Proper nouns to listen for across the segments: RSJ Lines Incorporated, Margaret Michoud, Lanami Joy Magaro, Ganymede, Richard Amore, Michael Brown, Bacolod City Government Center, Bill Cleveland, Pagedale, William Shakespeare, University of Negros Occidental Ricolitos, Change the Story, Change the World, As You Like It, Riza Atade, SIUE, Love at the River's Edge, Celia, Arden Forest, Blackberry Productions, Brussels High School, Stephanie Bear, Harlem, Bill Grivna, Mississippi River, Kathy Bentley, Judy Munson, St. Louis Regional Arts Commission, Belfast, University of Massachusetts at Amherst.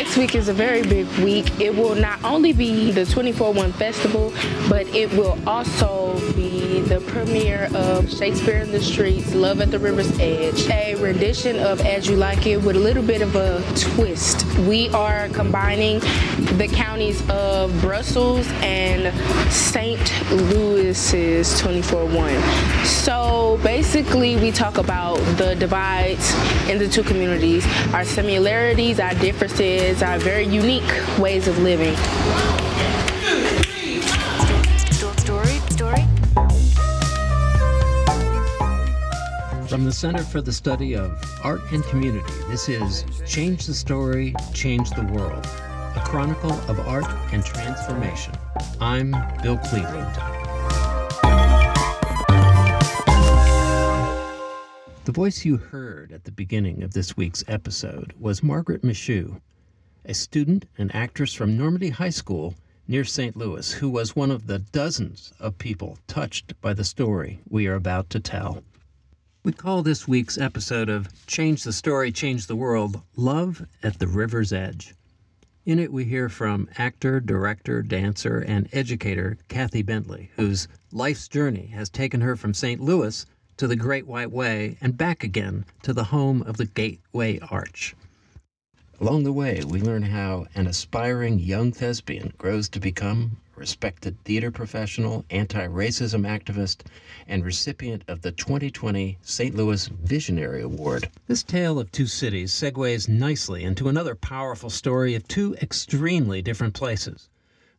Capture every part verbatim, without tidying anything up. Next week is a very big week. It will not only be the twenty-four one festival, but it will also be the premiere of Shakespeare in the Streets, Love at the River's Edge, a rendition of As You Like It with a little bit of a twist. We are combining the counties of Brussels and Saint Louis's twenty-four one. So basically we talk about the divides in the two communities, our similarities, our differences, our very unique ways of living. From the Center for the Study of Art and Community, this is Change the Story, Change the World, a chronicle of art and transformation. I'm Bill Cleveland. The voice you heard at the beginning of this week's episode was Margaret Michoud, a student and actress from Normandy High School near Saint Louis, who was one of the dozens of people touched by the story we are about to tell. We call this week's episode of Change the Story, Change the World, Love at the River's Edge. In it, we hear from actor, director, dancer, and educator Kathy Bentley, whose life's journey has taken her from Saint Louis to the Great White Way and back again to the home of the Gateway Arch. Along the way, we learn how an aspiring young thespian grows to become respected theater professional, anti-racism activist, and recipient of the twenty twenty Saint Louis Visionary Award. This tale of two cities segues nicely into another powerful story of two extremely different places,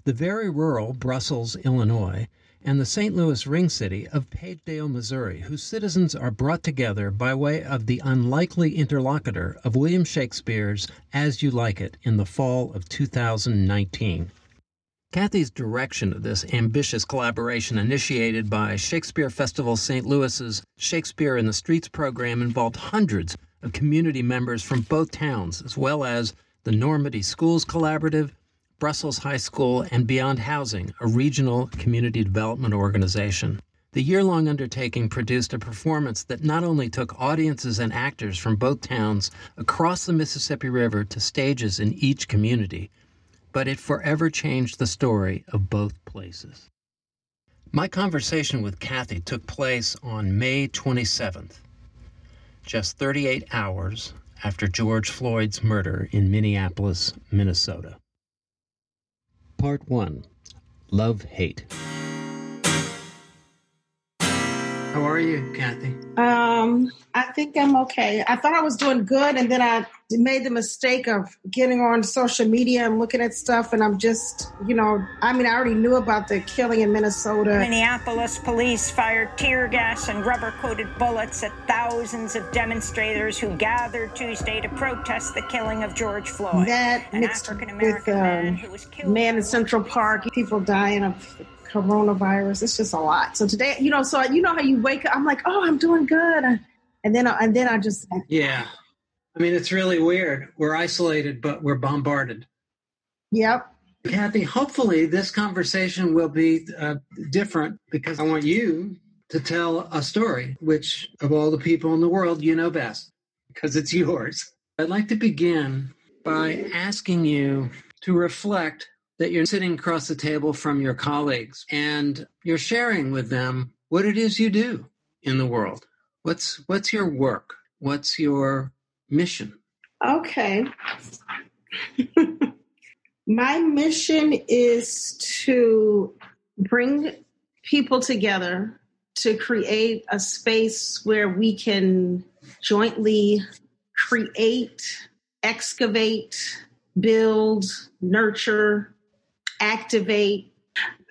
the very rural Brussels, Illinois, and the Saint Louis ring city of Pagedale, Missouri, whose citizens are brought together by way of the unlikely interlocutor of William Shakespeare's As You Like It in the fall of two thousand nineteen. Kathy's direction of this ambitious collaboration, initiated by Shakespeare Festival Saint Louis's Shakespeare in the Streets program, involved hundreds of community members from both towns, as well as the Normandy Schools Collaborative, Brussels High School, and Beyond Housing, a regional community development organization. The year-long undertaking produced a performance that not only took audiences and actors from both towns across the Mississippi River to stages in each community, but it forever changed the story of both places. My conversation with Kathy took place on May twenty-seventh, just thirty-eight hours after George Floyd's murder in Minneapolis, Minnesota. Part one, Love-Hate. How are you, Kathy? Um, I think I'm okay. I thought I was doing good, and then I made the mistake of getting on social media and looking at stuff, and I'm just, you know, I mean, I already knew about the killing in Minnesota. Minneapolis police fired tear gas and rubber-coated bullets at thousands of demonstrators who gathered Tuesday to protest the killing of George Floyd. That mixed with a um, man, who was killed man in Central Park, people dying of coronavirus. It's just a lot. So today, you know, so you know how you wake up, I'm like, oh, I'm doing good. And then, and then I just. Yeah. I mean, it's really weird. We're isolated, but we're bombarded. Yep. Kathy, hopefully this conversation will be uh, different, because I want you to tell a story, which of all the people in the world, you know best, because it's yours. I'd like to begin by asking you to reflect that you're sitting across the table from your colleagues and you're sharing with them what it is you do in the world. What's what's your work? What's your mission? Okay. My mission is to bring people together to create a space where we can jointly create, excavate, build, nurture, activate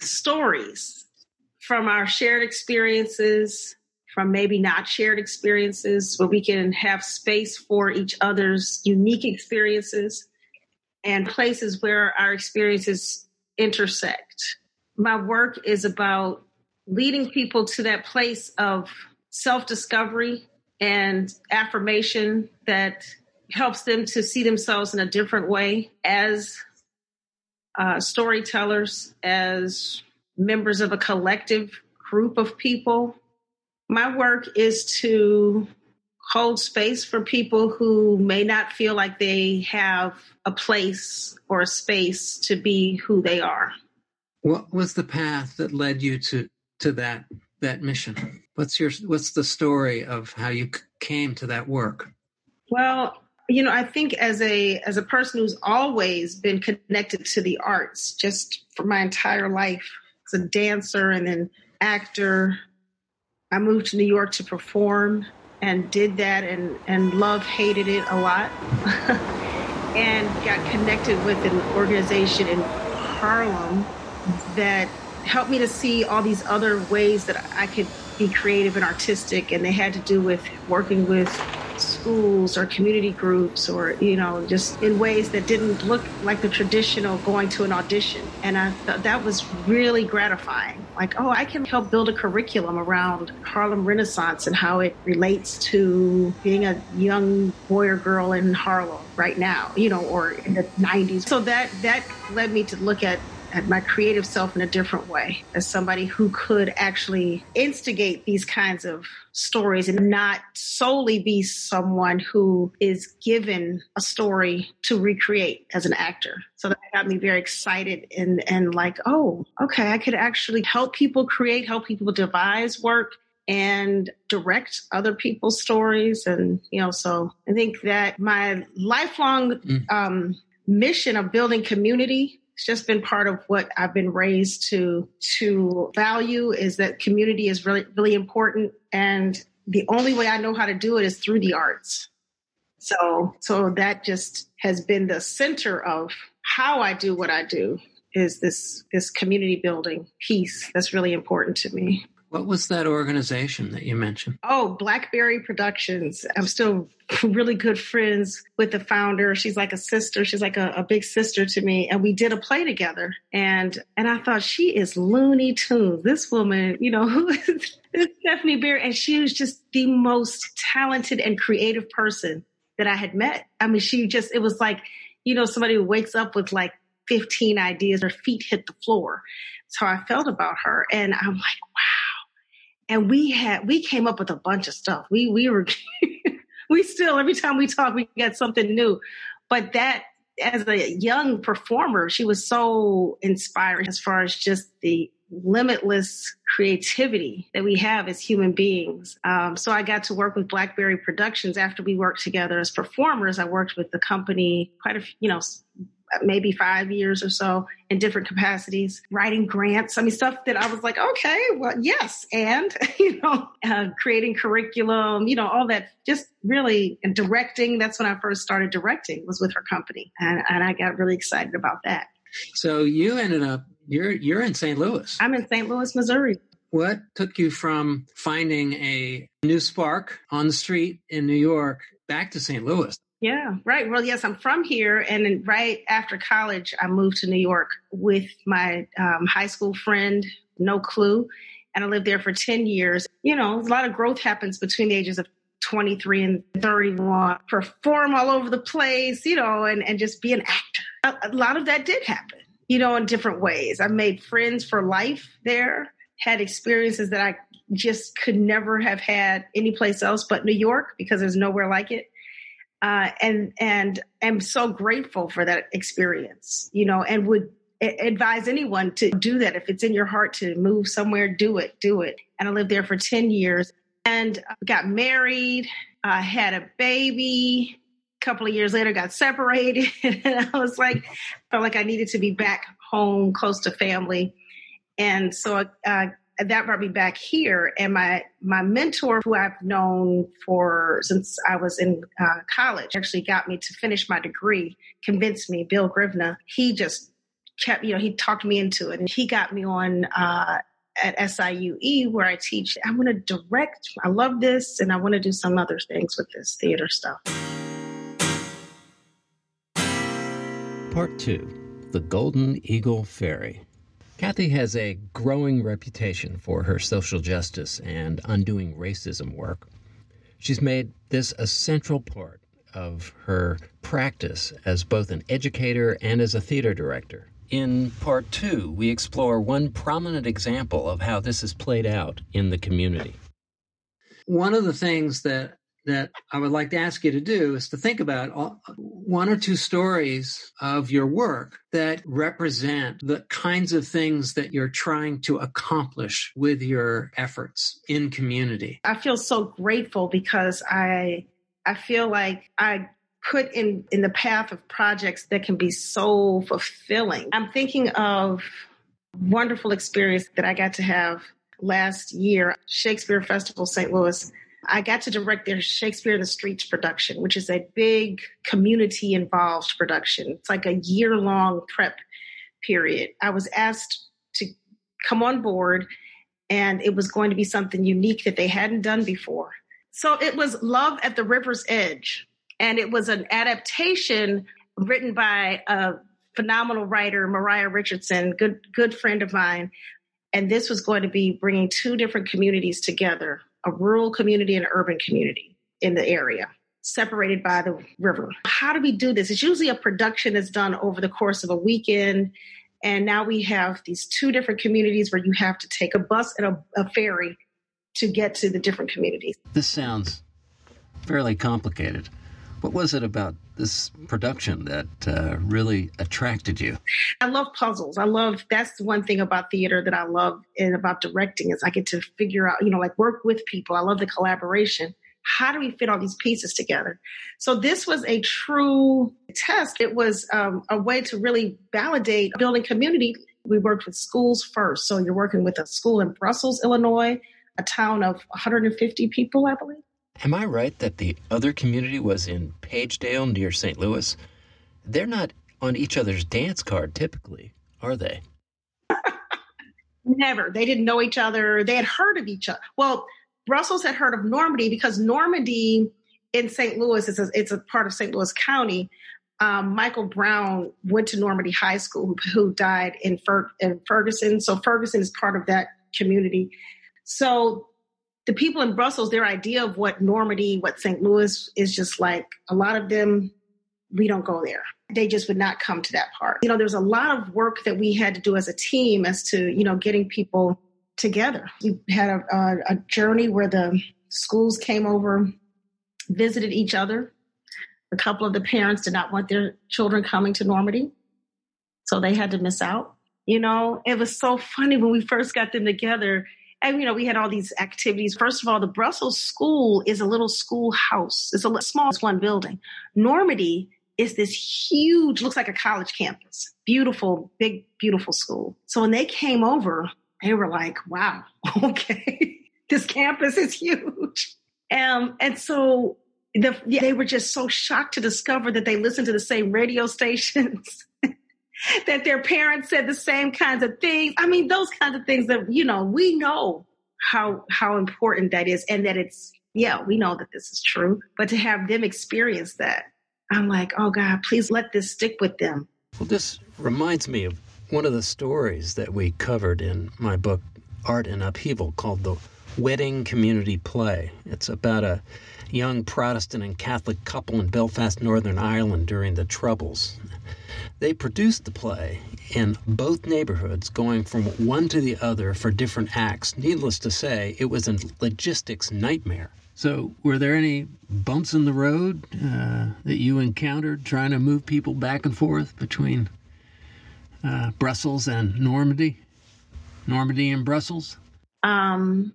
stories from our shared experiences, from maybe not shared experiences, where we can have space for each other's unique experiences and places where our experiences intersect. My work is about leading people to that place of self-discovery and affirmation that helps them to see themselves in a different way as Uh, storytellers, as members of a collective group of people. My work is to hold space for people who may not feel like they have a place or a space to be who they are. What was the path that led you to, to that that mission? What's your what's the story of how you came to that work? Well, you know, I think as a as a person who's always been connected to the arts, just for my entire life, as a dancer and an actor, I moved to New York to perform and did that and, and love hated it a lot and got connected with an organization in Harlem that helped me to see all these other ways that I could be creative and artistic. And they had to do with working with schools or community groups or, you know, just in ways that didn't look like the traditional going to an audition. And I thought that was really gratifying. Like, oh, I can help build a curriculum around Harlem Renaissance and how it relates to being a young boy or girl in Harlem right now, you know, or in the nineties. So that, that led me to look at at my creative self in a different way, as somebody who could actually instigate these kinds of stories and not solely be someone who is given a story to recreate as an actor. So that got me very excited and, and like, oh, okay, I could actually help people create, help people devise work and direct other people's stories. And, you know, so I think that my lifelong mm. um, mission of building community, it's just been part of what I've been raised to to value, is that community is really, really important. And the only way I know how to do it is through the arts. So so that just has been the center of how I do what I do, is this this community building piece that's really important to me. What was that organization that you mentioned? Oh, Blackberry Productions. I'm still really good friends with the founder. She's like a sister. She's like a, a big sister to me. And we did a play together. And and I thought, she is Looney Tunes. This woman, you know, who is Stephanie Bear. And she was just the most talented and creative person that I had met. I mean, she just, it was like, you know, somebody who wakes up with like fifteen ideas, her feet hit the floor. That's how I felt about her. And I'm like, wow. And we had, we came up with a bunch of stuff. We, we were, we still, every time we talk, we got something new. But that, as a young performer, she was so inspiring as far as just the limitless creativity that we have as human beings. Um, so I got to work with Blackberry Productions after we worked together as performers. I worked with the company quite a few, you know, maybe five years or so in different capacities, writing grants. I mean, stuff that I was like, okay, well, yes. And, you know, uh, creating curriculum, you know, all that, just really, and directing. That's when I first started directing, was with her company. And, and I got really excited about that. So you ended up, you're, you're in Saint Louis. I'm in Saint Louis, Missouri. What took you from finding a new spark on the street in New York back to Saint Louis? Yeah, right. Well, yes, I'm from here. And then right after college, I moved to New York with my um, high school friend, no clue. And I lived there for ten years. You know, a lot of growth happens between the ages of twenty-three and thirty-one. Perform all over the place, you know, and, and just be an actor. A, a lot of that did happen, you know, in different ways. I made friends for life there, had experiences that I just could never have had anyplace else but New York, because there's nowhere like it. Uh, and and I'm so grateful for that experience, you know, and would a- advise anyone to do that. If it's in your heart to move somewhere, do it, do it. And I lived there for ten years and got married, uh, had a baby. A couple of years later, got separated. And I was like, felt like I needed to be back home, close to family. And so uh, that brought me back here. And my, my mentor, who I've known for since I was in uh, college, actually got me to finish my degree, convinced me, Bill Grivna. He just kept, you know, he talked me into it. And he got me on uh, at S I U E, where I teach. I want to direct. I love this. And I want to do some other things with this theater stuff. Part two, The Golden Eagle Ferry. Kathy has a growing reputation for her social justice and undoing racism work. She's made this a central part of her practice as both an educator and as a theater director. In part two, we explore one prominent example of how this is played out in the community. One of the things that that I would like to ask you to do is to think about all, one or two stories of your work that represent the kinds of things that you're trying to accomplish with your efforts in community. I feel so grateful because I I feel like I put in, in the path of projects that can be so fulfilling. I'm thinking of wonderful experience that I got to have last year, Shakespeare Festival Saint Louis. I got to direct their Shakespeare in the Streets production, which is a big community-involved production. It's like a year-long prep period. I was asked to come on board, and it was going to be something unique that they hadn't done before. So it was Love at the River's Edge, and it was an adaptation written by a phenomenal writer, Mariah Richardson, good good friend of mine. And this was going to be bringing two different communities together, a rural community and an urban community in the area, separated by the river. How do we do this? It's usually a production that's done over the course of a weekend. And now we have these two different communities where you have to take a bus and a, a ferry to get to the different communities. This sounds fairly complicated. What was it about this production that uh, really attracted you? I love puzzles. I love, that's one thing about theater that I love and about directing is I get to figure out, you know, like work with people. I love the collaboration. How do we fit all these pieces together? So this was a true test. It was um, a way to really validate building community. We worked with schools first. So you're working with a school in Brussels, Illinois, a town of one hundred fifty people, I believe. Am I right that the other community was in Pagedale near Saint Louis? They're not on each other's dance card typically, are they? Never. They didn't know each other. They had heard of each other. Well, Brussels had heard of Normandy because Normandy in Saint Louis, is a, it's a part of Saint Louis County. Um, Michael Brown went to Normandy High School, who, who died in, Fer- in Ferguson. So Ferguson is part of that community. So the people in Brussels, their idea of what Normandy, what Saint Louis is just like, a lot of them, we don't go there. They just would not come to that part. You know, there's a lot of work that we had to do as a team as to, you know, getting people together. We had a, a, a journey where the schools came over, visited each other. A couple of the parents did not want their children coming to Normandy, so they had to miss out. You know, it was so funny when we first got them together. And, you know, we had all these activities. First of all, the Brussels school is a little schoolhouse. It's a small, it's one building. Normandy is this huge, looks like a college campus. Beautiful, big, beautiful school. So when they came over, they were like, wow, okay, this campus is huge. Um, and so the, yeah, they were just so shocked to discover that they listened to the same radio stations, that their parents said the same kinds of things. I mean, those kinds of things that, you know, we know how how important that is and that it's, yeah, we know that this is true. But to have them experience that, I'm like, oh, God, please let this stick with them. Well, this reminds me of one of the stories that we covered in my book, Art in Upheaval, called The Wedding Community Play. It's about a young Protestant and Catholic couple in Belfast, Northern Ireland during the Troubles. They produced the play in both neighborhoods, going from one to the other for different acts. Needless to say, it was a logistics nightmare. So were there any bumps in the road uh, that you encountered trying to move people back and forth between uh, Brussels and Normandy? Normandy and Brussels? Um,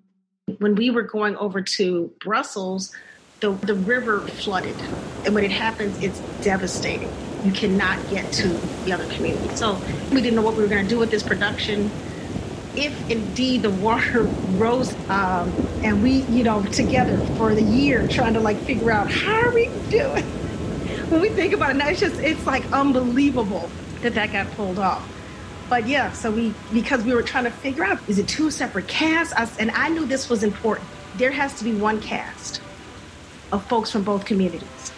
when we were going over to Brussels, the, the river flooded. And when it happens, it's devastating. You cannot get to the other community. So we didn't know what we were going to do with this production. If indeed the water rose, um, and we, you know, together for the year trying to like figure out how are we doing. When we think about it now, it's just, it's like unbelievable that that got pulled off. But yeah, so we, because we were trying to figure out, is it two separate casts? I, and I knew this was important. There has to be one cast of folks from both communities.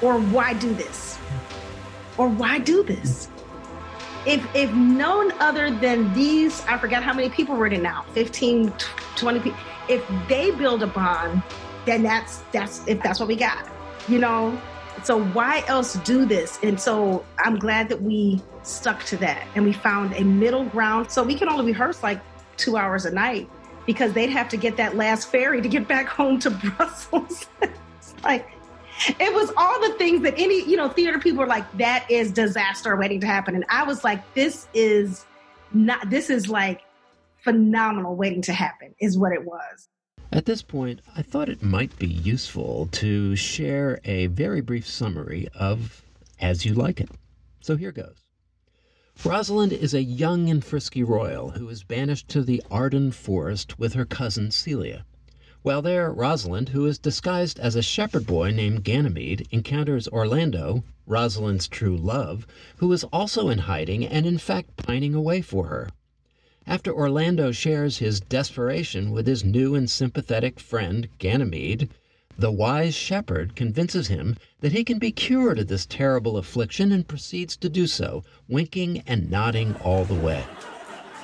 Or why do this? Or why do this? If if none other than these, I forgot how many people were in it now, fifteen, twenty people. If they build a bond, then that's that's if that's what we got, you know? So why else do this? And so I'm glad that we stuck to that and we found a middle ground. So we can only rehearse like two hours a night, because they'd have to get that last ferry to get back home to Brussels. It's like, it was all the things that any, you know, theater people are like, that is disaster waiting to happen. And I was like, this is not, this is like phenomenal waiting to happen is what it was. At this point, I thought it might be useful to share a very brief summary of As You Like It. So here goes. Rosalind is a young and frisky royal who is banished to the Arden Forest with her cousin Celia. While there, Rosalind, who is disguised as a shepherd boy named Ganymede, encounters Orlando, Rosalind's true love, who is also in hiding and in fact pining away for her. After Orlando shares his desperation with his new and sympathetic friend, Ganymede, the wise shepherd convinces him that he can be cured of this terrible affliction and proceeds to do so, winking and nodding all the way.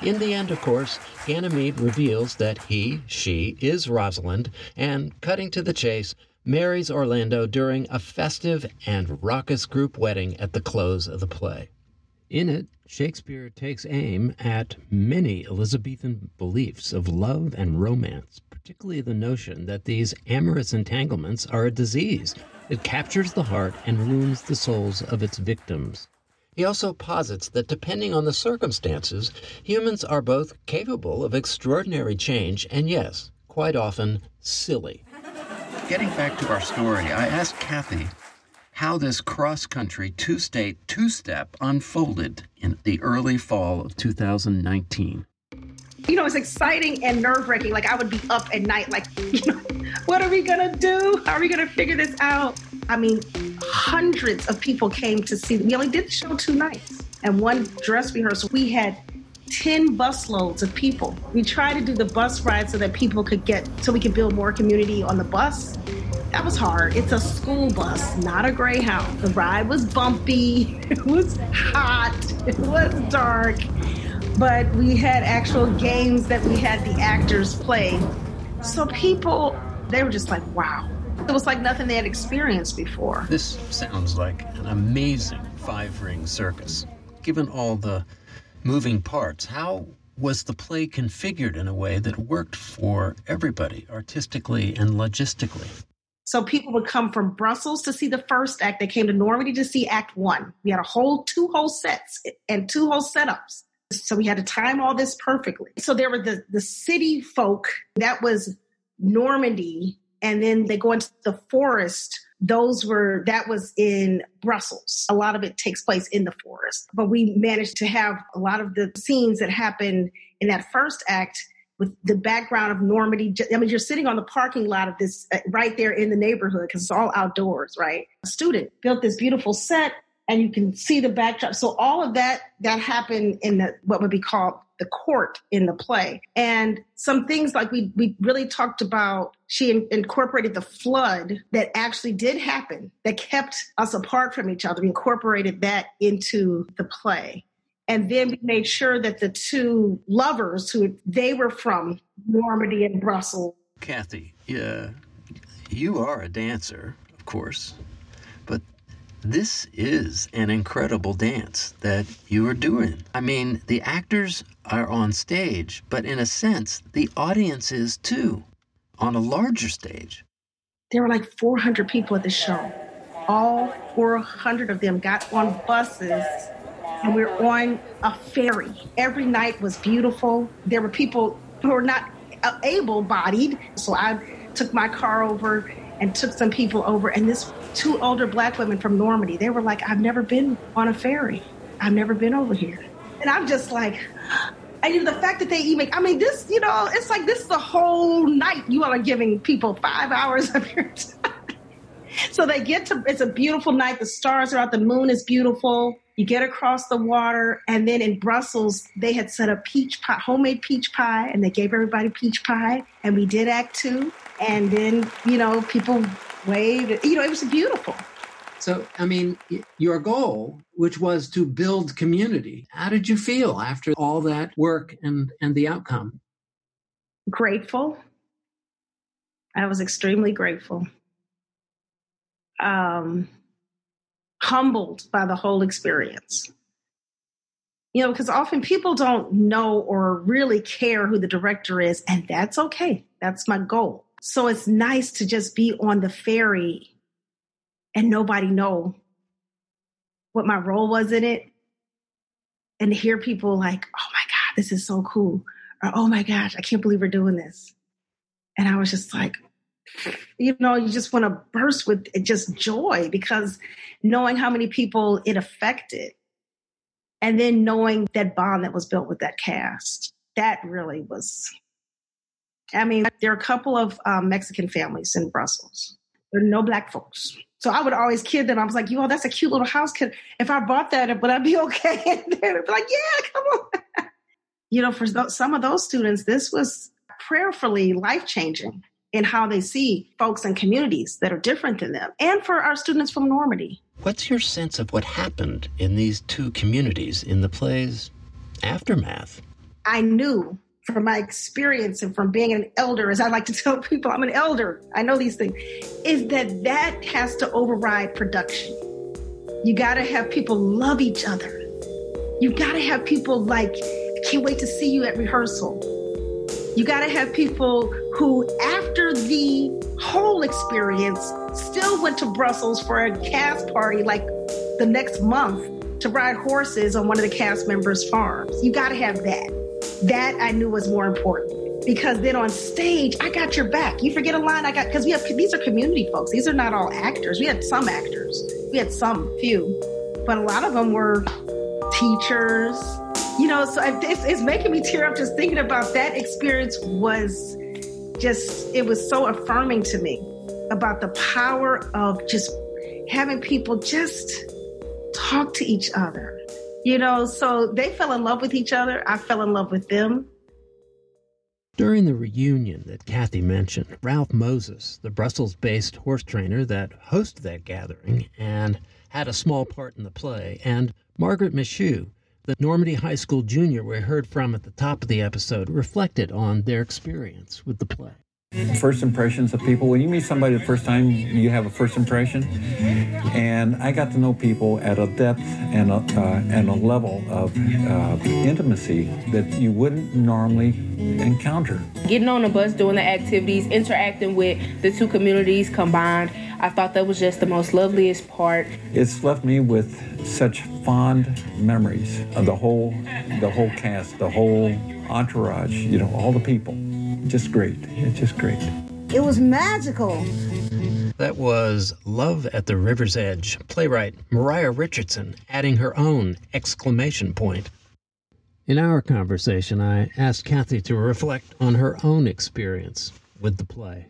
In the end, of course, Ganymede reveals that he, she, is Rosalind, and, cutting to the chase, marries Orlando during a festive and raucous group wedding at the close of the play. In it, Shakespeare takes aim at many Elizabethan beliefs of love and romance, particularly the notion that these amorous entanglements are a disease that captures the heart and wounds the souls of its victims. He also posits that depending on the circumstances, humans are both capable of extraordinary change and, yes, quite often, silly. Getting back to our story, I asked Kathy how this cross-country, two-state, two-step unfolded in the early fall of two thousand nineteen. You know, it's exciting and nerve-wracking. Like, I would be up at night, like, you know, what are we going to do? How are we going to figure this out? I mean, hundreds of people came to see. We only did the show two nights and one dress rehearsal. We had ten busloads of people. We tried to do the bus ride so that people could get, so we could build more community on the bus. That was hard. It's a school bus, not a Greyhound. The ride was bumpy. It was hot. It was dark. But we had actual games that we had the actors play. So people, they were just like, wow. It was like nothing they had experienced before. This sounds like an amazing five-ring circus. Given all the moving parts, how was the play configured in a way that worked for everybody, artistically and logistically? So people would come from Brussels to see the first act. They came to Normandy to see act one. We had a whole two whole sets and two whole setups. So we had to time all this perfectly. So there were the, the city folk, that was Normandy, and then they go into the forest. Those were, that was in Brussels. A lot of it takes place in the forest. But we managed to have a lot of the scenes that happened in that first act with the background of Normandy. I mean, you're sitting on the parking lot of this uh, right there in the neighborhood because it's all outdoors, right? A student built this beautiful set and you can see the backdrop. So all of that, that happened in the what would be called the court in the play. And some things like we we really talked about, she in, incorporated the flood that actually did happen, that kept us apart from each other. We incorporated that into the play. And then we made sure that the two lovers, who they were from Normandy and Brussels. Kathy, yeah, you are a dancer, of course, but this is an incredible dance that you are doing. I mean, the actors are on stage, but in a sense, the audience is too, on a larger stage. There were like four hundred people at the show. All four hundred of them got on buses. And we were on a ferry. Every night was beautiful. There were people who were not able-bodied. So I took my car over and took some people over. And this two older Black women from Normandy, they were like, I've never been on a ferry. I've never been over here. And I'm just like, and you know, the fact that they even, I mean, this, you know, it's like this is the whole night. You are giving people five hours of your time. So they get to, it's a beautiful night. The stars are out. The moon is beautiful. You get across the water, and then in Brussels, they had set up peach pie, homemade peach pie, and they gave everybody peach pie, and we did act two, and then, you know, people waved. You know, it was beautiful. So, I mean, your goal, which was to build community, how did you feel after all that work and, and the outcome? Grateful. I was extremely grateful. Um... Humbled by the whole experience. you know, because often people don't know or really care who the director is, and that's okay. That's my goal. So it's nice to just be on the ferry and nobody know what my role was in it, and to hear people like, oh my God, this is so cool, or oh my gosh, I can't believe we're doing this. And I was just like, you know, you just want to burst with just joy, because knowing how many people it affected, and then knowing that bond that was built with that cast, that really was, I mean, there are a couple of um, Mexican families in Brussels. There are no Black folks. So I would always kid them. I was like, you know, that's a cute little house. Could, if I bought that, would I be okay? And they would be like, yeah, come on. You know, for th- some of those students, this was prayerfully life-changing in how they see folks and communities that are different than them, and for our students from Normandy. What's your sense of what happened in these two communities in the play's aftermath? I knew from my experience and from being an elder, as I like to tell people, I'm an elder, I know these things, is that that has to override production. You got to have people love each other. You got to have people like, I can't wait to see you at rehearsal. You got to have people who, after the whole experience, still went to Brussels for a cast party like the next month to ride horses on one of the cast members' farms. You got to have that. That I knew was more important, because then on stage, I got your back. You forget a line, I got, because we have, these are community folks. These are not all actors. We had some actors. We had some few, but a lot of them were teachers. You know, so it's, it's making me tear up just thinking about that experience. Was just, it was so affirming to me about the power of just having people just talk to each other. You know, so they fell in love with each other. I fell in love with them. During the reunion that Kathy mentioned, Ralph Moses, the Brussels-based horse trainer that hosted that gathering and had a small part in the play, and Margaret Michoud, the Normandy High School junior we heard from at the top of the episode, reflected on their experience with the play. First impressions of people. When you meet somebody the first time, you have a first impression. And I got to know people at a depth and a, uh, and a level of uh, intimacy that you wouldn't normally encounter. Getting on the bus, doing the activities, interacting with the two communities combined, I thought that was just the most loveliest part. It's left me with such fond memories of the whole, the whole cast, the whole entourage, you know, all the people. Just great. It's just great. It was magical. That was Love at the River's Edge, playwright Mariah Richardson adding her own exclamation point. In our conversation, I asked Kathy to reflect on her own experience with the play.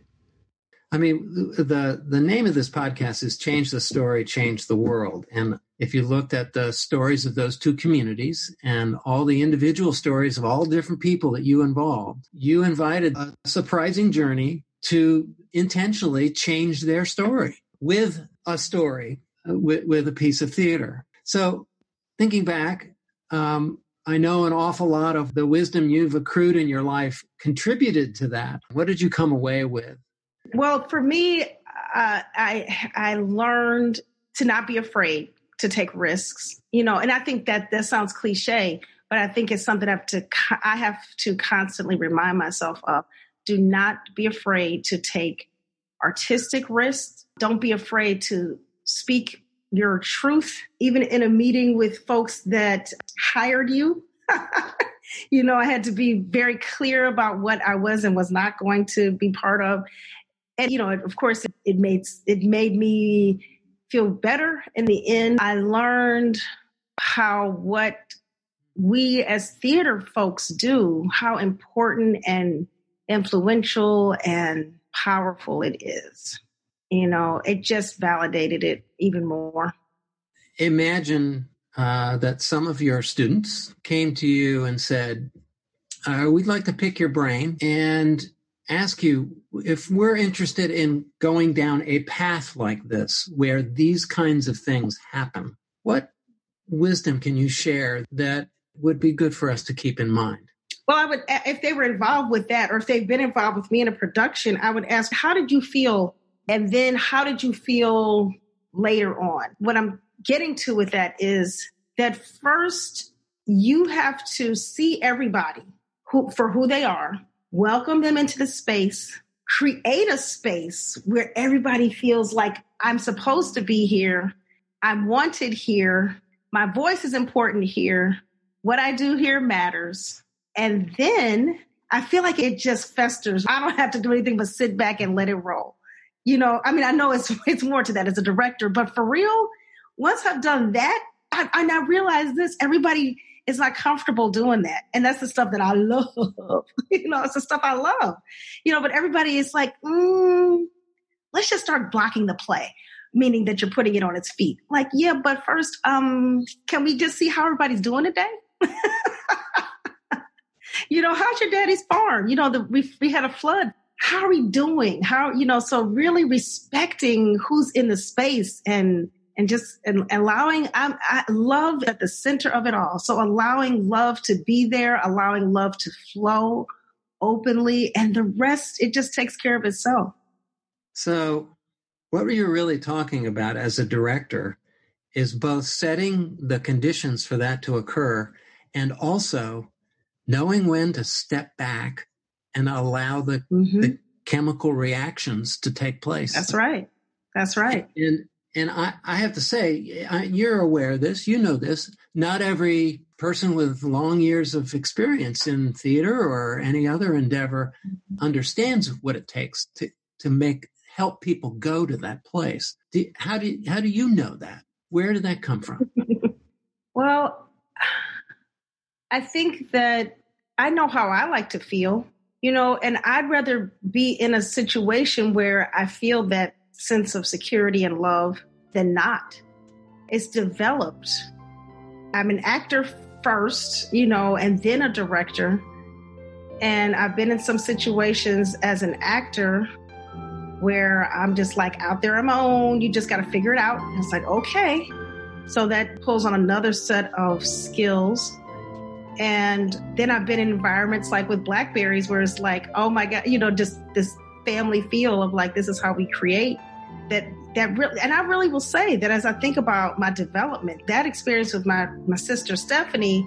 I mean, the, the name of this podcast is Change the Story, Change the World. And if you looked at the stories of those two communities and all the individual stories of all different people that you involved, you invited a surprising journey to intentionally change their story with a story, with, with a piece of theater. So thinking back, um, I know an awful lot of the wisdom you've accrued in your life contributed to that. What did you come away with? Well, for me, uh, I I learned to not be afraid to take risks, you know, and I think that that sounds cliche, but I think it's something I have to, I have to constantly remind myself of. Do not be afraid to take artistic risks. Don't be afraid to speak your truth, even in a meeting with folks that hired you. You know, I had to be very clear about what I was and was not going to be part of. And, you know, of course, it, it made it made me feel better in the end. I learned how what we as theater folks do, how important and influential and powerful it is. You know, it just validated it even more. Imagine Uh, that some of your students came to you and said, uh, we'd like to pick your brain and ask you if we're interested in going down a path like this, where these kinds of things happen. What wisdom can you share that would be good for us to keep in mind? Well, I would, if they were involved with that, or if they've been involved with me in a production, I would ask, how did you feel? And then how did you feel later on? What I'm getting to with that is that first you have to see everybody who, for who they are, welcome them into the space, create a space where everybody feels like I'm supposed to be here, I'm wanted here, my voice is important here, what I do here matters. And then I feel like it just festers. I don't have to do anything but sit back and let it roll. You know, I mean, I know it's it's more to that as a director, but for real, once I've done that, I, and I realize this, everybody is not comfortable doing that. And that's the stuff that I love. You know, it's the stuff I love. You know, but everybody is like, mm, let's just start blocking the play, meaning that you're putting it on its feet. Like, yeah, but first, um, can we just see how everybody's doing today? You know, how's your daddy's farm? You know, the, we we had a flood. How are we doing? How, you know, so really respecting who's in the space and and just and allowing, I'm, I love at the center of it all. So allowing love to be there, allowing love to flow openly, and the rest, it just takes care of itself. So what were you really talking about as a director is both setting the conditions for that to occur and also knowing when to step back and allow the, mm-hmm. the chemical reactions to take place. That's right. That's right. And and I, I have to say, I, you're aware of this, you know this, not every person with long years of experience in theater or any other endeavor understands what it takes to, to make help people go to that place. Do, how, do, how do you know that? Where did that come from? Well, I think that I know how I like to feel, you know, and I'd rather be in a situation where I feel that sense of security and love than not. It's developed. I'm an actor first, you know, and then a director. And I've been in some situations as an actor where I'm just like out there on my own. You just got to figure it out. And it's like, okay. So that pulls on another set of skills. And then I've been in environments like with Blackberries where it's like, oh my God, you know, just this family feel of like, this is how we create that, that really, and I really will say that as I think about my development, that experience with my, my sister, Stephanie,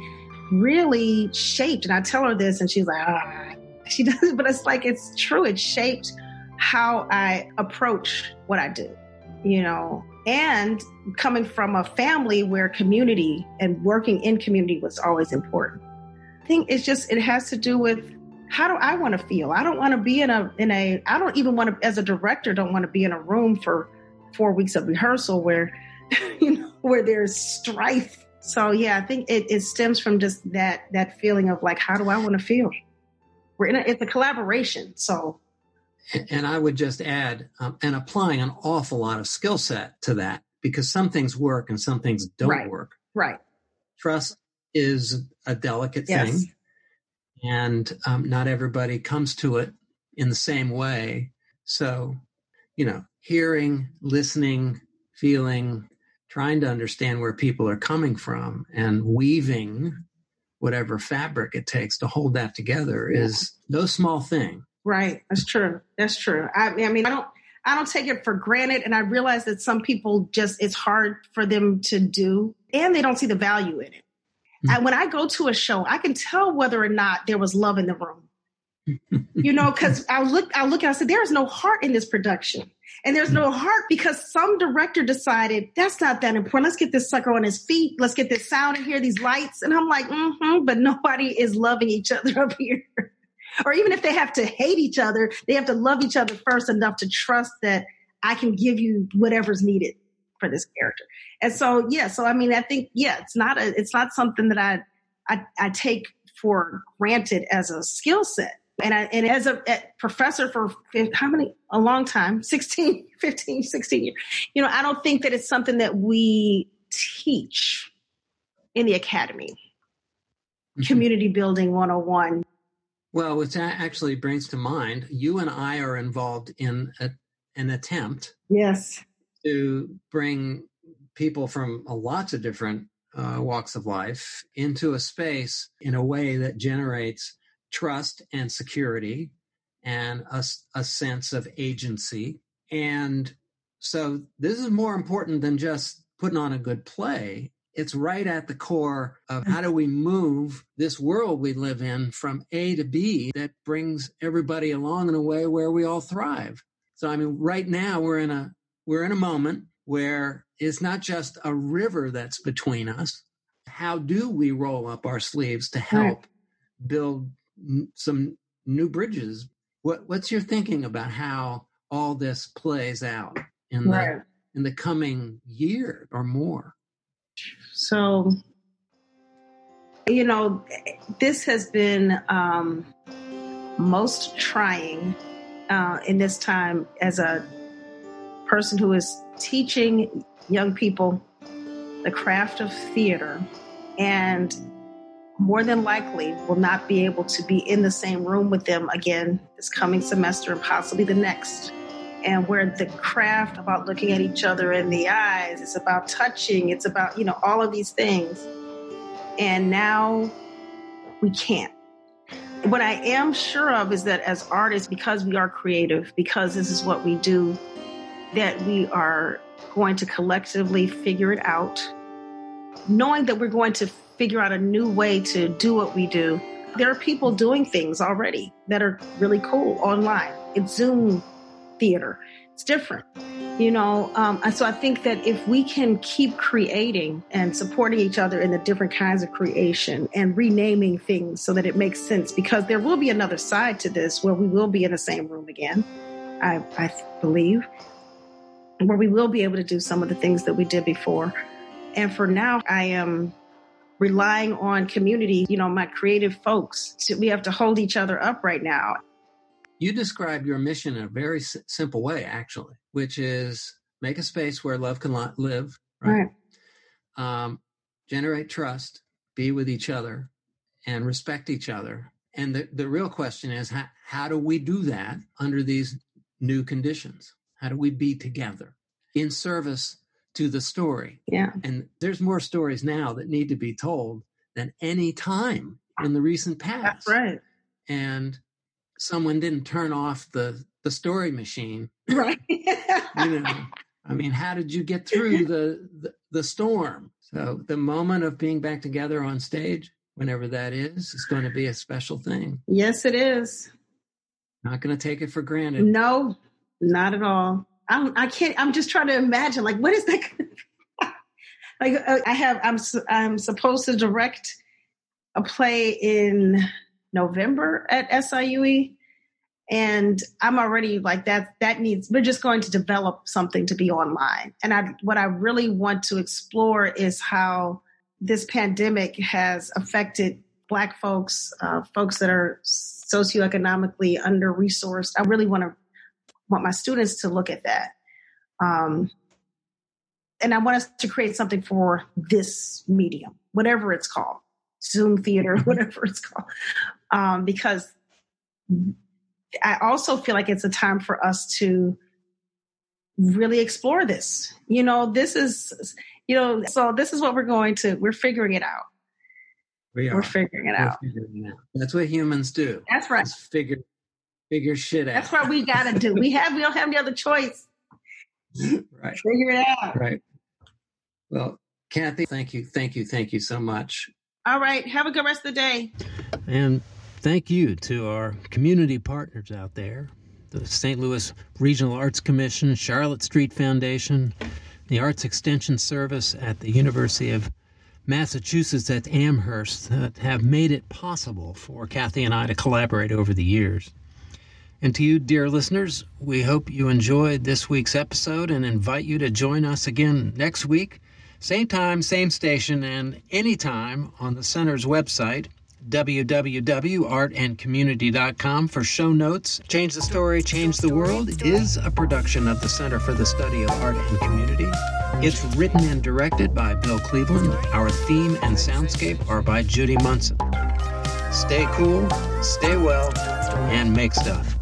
really shaped, and I tell her this and she's like, ah, she doesn't, but it's like, it's true. It shaped how I approach what I do, you know, and coming from a family where community and working in community was always important. I think it's just, it has to do with how do I want to feel? I don't want to be in a, in a, I don't even want to, as a director, don't want to be in a room for four weeks of rehearsal where, you know, where there's strife. So yeah, I think it, it stems from just that, that feeling of like, how do I want to feel? We're in a, it's a collaboration. So. And I would just add um, and applying an awful lot of skill set to that, because some things work and some things don't right. work. Right. Trust is a delicate yes. thing. And um, not everybody comes to it in the same way. So, you know, hearing, listening, feeling, trying to understand where people are coming from and weaving whatever fabric it takes to hold that together yeah. is no small thing. Right. That's true. That's true. I, I mean, I don't, I don't take it for granted. And I realize that some people just, it's hard for them to do and they don't see the value in it. Mm-hmm. I, when I go to a show, I can tell whether or not there was love in the room, you know, because I look, I look and I said, there is no heart in this production. And there's no heart because some director decided that's not that important. Let's get this sucker on his feet. Let's get this sound in here, these lights. And I'm like, mm-hmm, but nobody is loving each other up here. Or even if they have to hate each other, they have to love each other first enough to trust that I can give you whatever's needed for this character. And so, yeah, so I mean, I think, yeah, it's not a, it's not something that I, I, I take for granted as a skill set. And I, and as a, a professor for how many, a long time, sixteen, fifteen, sixteen years, you know, I don't think that it's something that we teach in the academy, mm-hmm. community building one oh one. Well, which actually brings to mind, you and I are involved in a, an attempt yes. to bring people from a lots of different uh, walks of life into a space in a way that generates trust and security and a, a sense of agency. And so this is more important than just putting on a good play. It's right at the core of how do we move this world we live in from A to B that brings everybody along in a way where we all thrive. So, I mean, right now we're in a we're in a moment where it's not just a river that's between us. How do we roll up our sleeves to help right. build n- some new bridges? What, what's your thinking about how all this plays out in the right. in the coming year or more? So, you know, this has been um, most trying uh, in this time as a person who is teaching young people the craft of theater, and more than likely will not be able to be in the same room with them again this coming semester and possibly the next. And where the craft about looking at each other in the eyes, it's about touching, it's about, you know, all of these things. And now we can't. What I am sure of is that as artists, because we are creative, because this is what we do, that we are going to collectively figure it out. Knowing that we're going to figure out a new way to do what we do, there are people doing things already that are really cool online. It's Zoom theater. It's different, you know. Um, so I think that if we can keep creating and supporting each other in the different kinds of creation and renaming things so that it makes sense, because there will be another side to this where we will be in the same room again, I, I believe, where we will be able to do some of the things that we did before. And for now, I am relying on community, you know, my creative folks. So we have to hold each other up right now. You describe your mission in a very s- simple way, actually, which is make a space where love can lo- live, right? right. Um, generate trust, be with each other, and respect each other. And the, the real question is, how, how do we do that under these new conditions? How do we be together in service to the story? Yeah. And there's more stories now that need to be told than any time in the recent past. That's right. And someone didn't turn off the, the story machine. Right. You know, I mean, how did you get through the, the the storm? So the moment of being back together on stage, whenever that is, is going to be a special thing. Yes, it is. Not going to take it for granted. No, not at all. I'm, I can't, I'm just trying to imagine, like, what is that? Like, I have, I'm, I'm supposed to direct a play in November at S I U E, and I'm already like that that needs we're just going to develop something to be online. And I what I really want to explore is how this pandemic has affected Black folks, uh, folks that are socioeconomically under-resourced. I really want to want my students to look at that, um, and I want us to create something for this medium, whatever it's called, Zoom theater, whatever it's called. Um, because I also feel like it's a time for us to really explore this. You know, this is, you know, so this is what we're going to, we're figuring it out. We are. We're figuring it we're out. Figuring it out. That's what humans do. That's right. Just figure, figure shit out. That's what we got to do. We have, we don't have any other choice. Right. Figure it out. Right. Well, Kathy, thank you. Thank you. Thank you so much. All right. Have a good rest of the day. And thank you to our community partners out there, the Saint Louis Regional Arts Commission, Charlotte Street Foundation, the Arts Extension Service at the University of Massachusetts at Amherst, that have made it possible for Kathy and I to collaborate over the years. And to you, dear listeners, we hope you enjoyed this week's episode and invite you to join us again next week. Same time, same station, and anytime on the Center's website, w w w dot art and community dot com, for show notes. Change the Story, Change the World is a production of the Center for the Study of Art and Community. It's written and directed by Bill Cleveland. Our theme and soundscape are by Judy Munson. Stay cool, stay well, and make stuff.